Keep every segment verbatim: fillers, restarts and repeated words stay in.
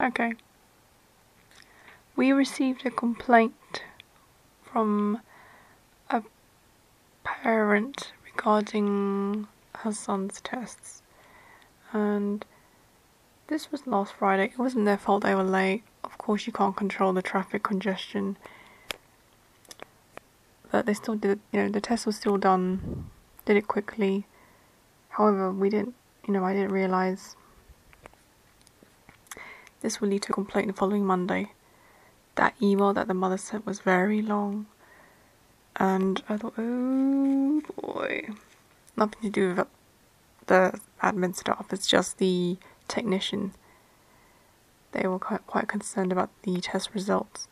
Okay. We received a complaint from a parent regarding her son's tests, and this was last Friday. It wasn't their fault they were late. Of course you can't control the traffic congestion, but they still did, you know, the test was still done, did it quickly. However, we didn't, you know, I didn't realise. This will lead to a complaint the following Monday. That email that the mother sent was very long, and I thought, oh boy, nothing to do with the admin staff, it's just the technician. They were quite, quite concerned about the test results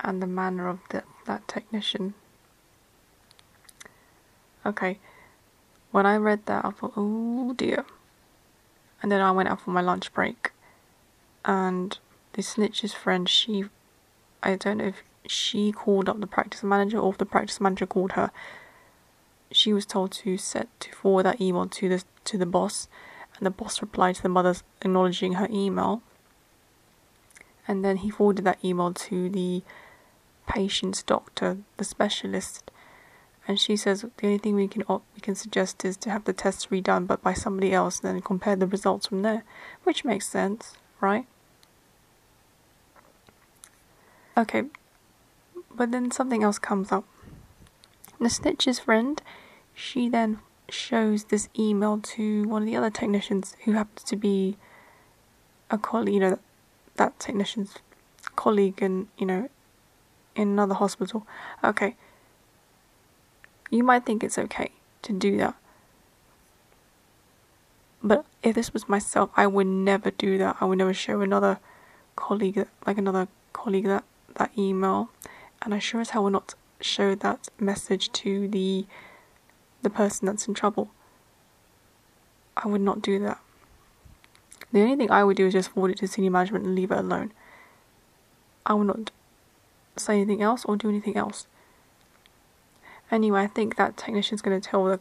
and the manner of the, that technician. Okay, when I read that, I thought, oh dear. And then I went out for my lunch break. And the snitch's friend, she, I don't know if she called up the practice manager or if the practice manager called her. She was told to set to forward that email to the to the boss, and the boss replied to the mother acknowledging her email. And then he forwarded that email to the patient's doctor, the specialist, and she says the only thing we can we can suggest is to have the tests redone, but by somebody else, and then compare the results from there, which makes sense. Right? Okay, but then something else comes up. The snitch's friend, she then shows this email to one of the other technicians who happens to be a colleague, you know, that technician's colleague in, you know, in another hospital. Okay, you might think it's okay to do that. But if this was myself, I would never do that. I would never show another colleague, like another colleague, that, that email. And I sure as hell would not show that message to the the person that's in trouble. I would not do that. The only thing I would do is just forward it to senior management and leave it alone. I would not say anything else or do anything else. Anyway, I think that technician's going to tell the,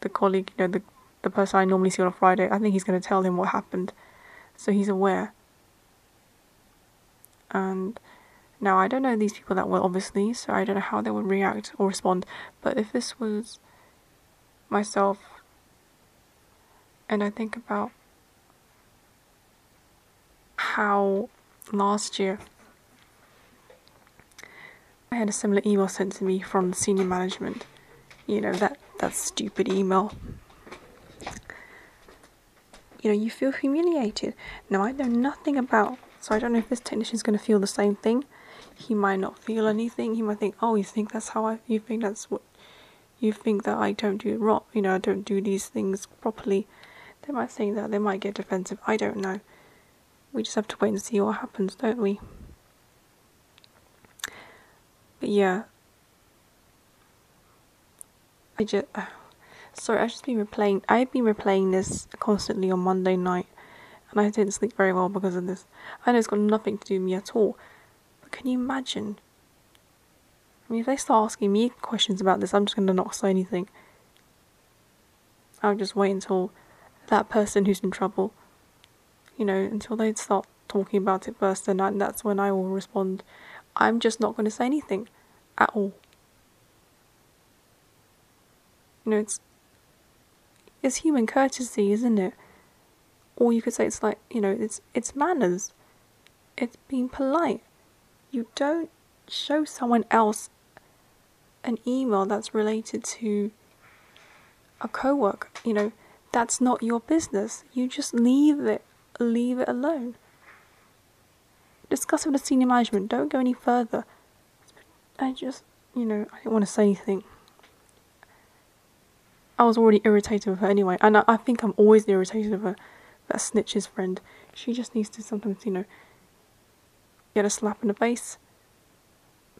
the colleague, you know, the the person I normally see on a Friday, I think he's going to tell him what happened. So he's aware. And now I don't know these people that well, obviously, so I don't know how they would react or respond. But if this was myself, and I think about how last year I had a similar email sent to me from senior management. You know, that, that stupid email. You know, you feel humiliated. Now, I know nothing about, so I don't know if this technician's going to feel the same thing. He might not feel anything. He might think, oh, you think that's how I, you think that's what, you think that I don't do it wrong, you know, I don't do these things properly. They might think that, they might get defensive, I don't know. We just have to wait and see what happens, don't we? But yeah. I just... Uh, Sorry, I've just been replaying, I've been replaying this constantly on Monday night, and I didn't sleep very well because of this. I know it's got nothing to do with me at all, but can you imagine? I mean, if they start asking me questions about this, I'm just going to not say anything. I'll just wait until that person who's in trouble, you know, until they start talking about it first, and that's when I will respond. I'm just not going to say anything at all. You know, it's... It's human courtesy, isn't it? Or you could say it's like, you know, it's it's manners. It's being polite. You don't show someone else an email that's related to a co-worker. You know, that's not your business. You just leave it, leave it alone. Discuss it with the senior management. Don't go any further. I just, you know, I didn't want to say anything. I was already irritated with her anyway, and I, I think I'm always irritated with her. That snitch's friend, she just needs to sometimes, you know, get a slap in the face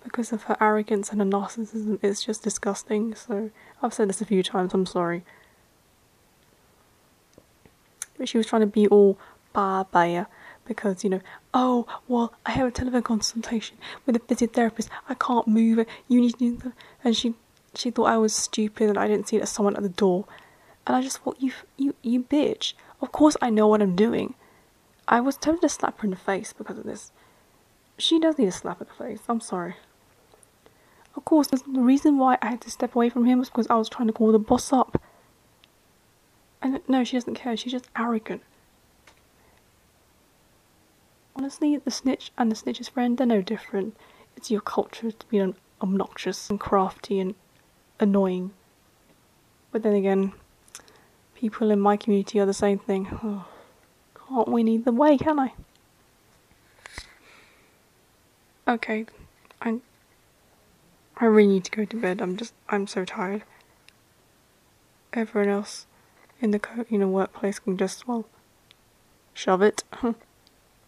because of her arrogance and her narcissism. It's just disgusting. So I've said this a few times, I'm sorry, but she was trying to be all barbaya because, you know, oh well, I have a telephone consultation with a physiotherapist, I can't move it, you need to do that. And she She thought I was stupid and I didn't see it as someone at the door. And I just thought, you you, you bitch. Of course I know what I'm doing. I was tempted to slap her in the face because of this. She does need a slap in the face, I'm sorry. Of course, the reason why I had to step away from him was because I was trying to call the boss up. And no, she doesn't care, she's just arrogant. Honestly, the snitch and the snitch's friend, they're no different. It's your culture to be obnoxious and crafty and annoying. But then again, people in my community are the same thing. Oh, can't win either way, can I? Okay, I I really need to go to bed. I'm just I'm so tired. Everyone else in the co you know workplace can just, well, shove it.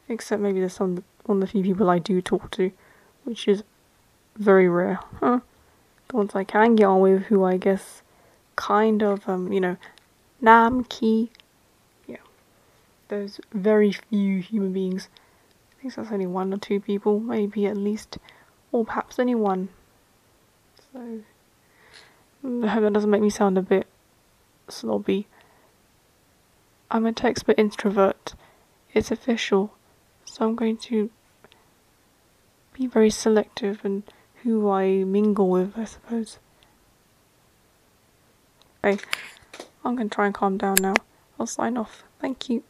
Except maybe there's some one of the few people I do talk to, which is very rare. Huh? The ones I can get on with, who I guess kind of um you know nam key. Yeah, those very few human beings. I think that's only one or two people, maybe at least, or perhaps only one. So I hope that doesn't make me sound a bit snobby. I'm a textbook introvert. It's official, so I'm going to be very selective in who I mingle with, I suppose. Okay, I'm going to try and calm down now. I'll sign off. Thank you.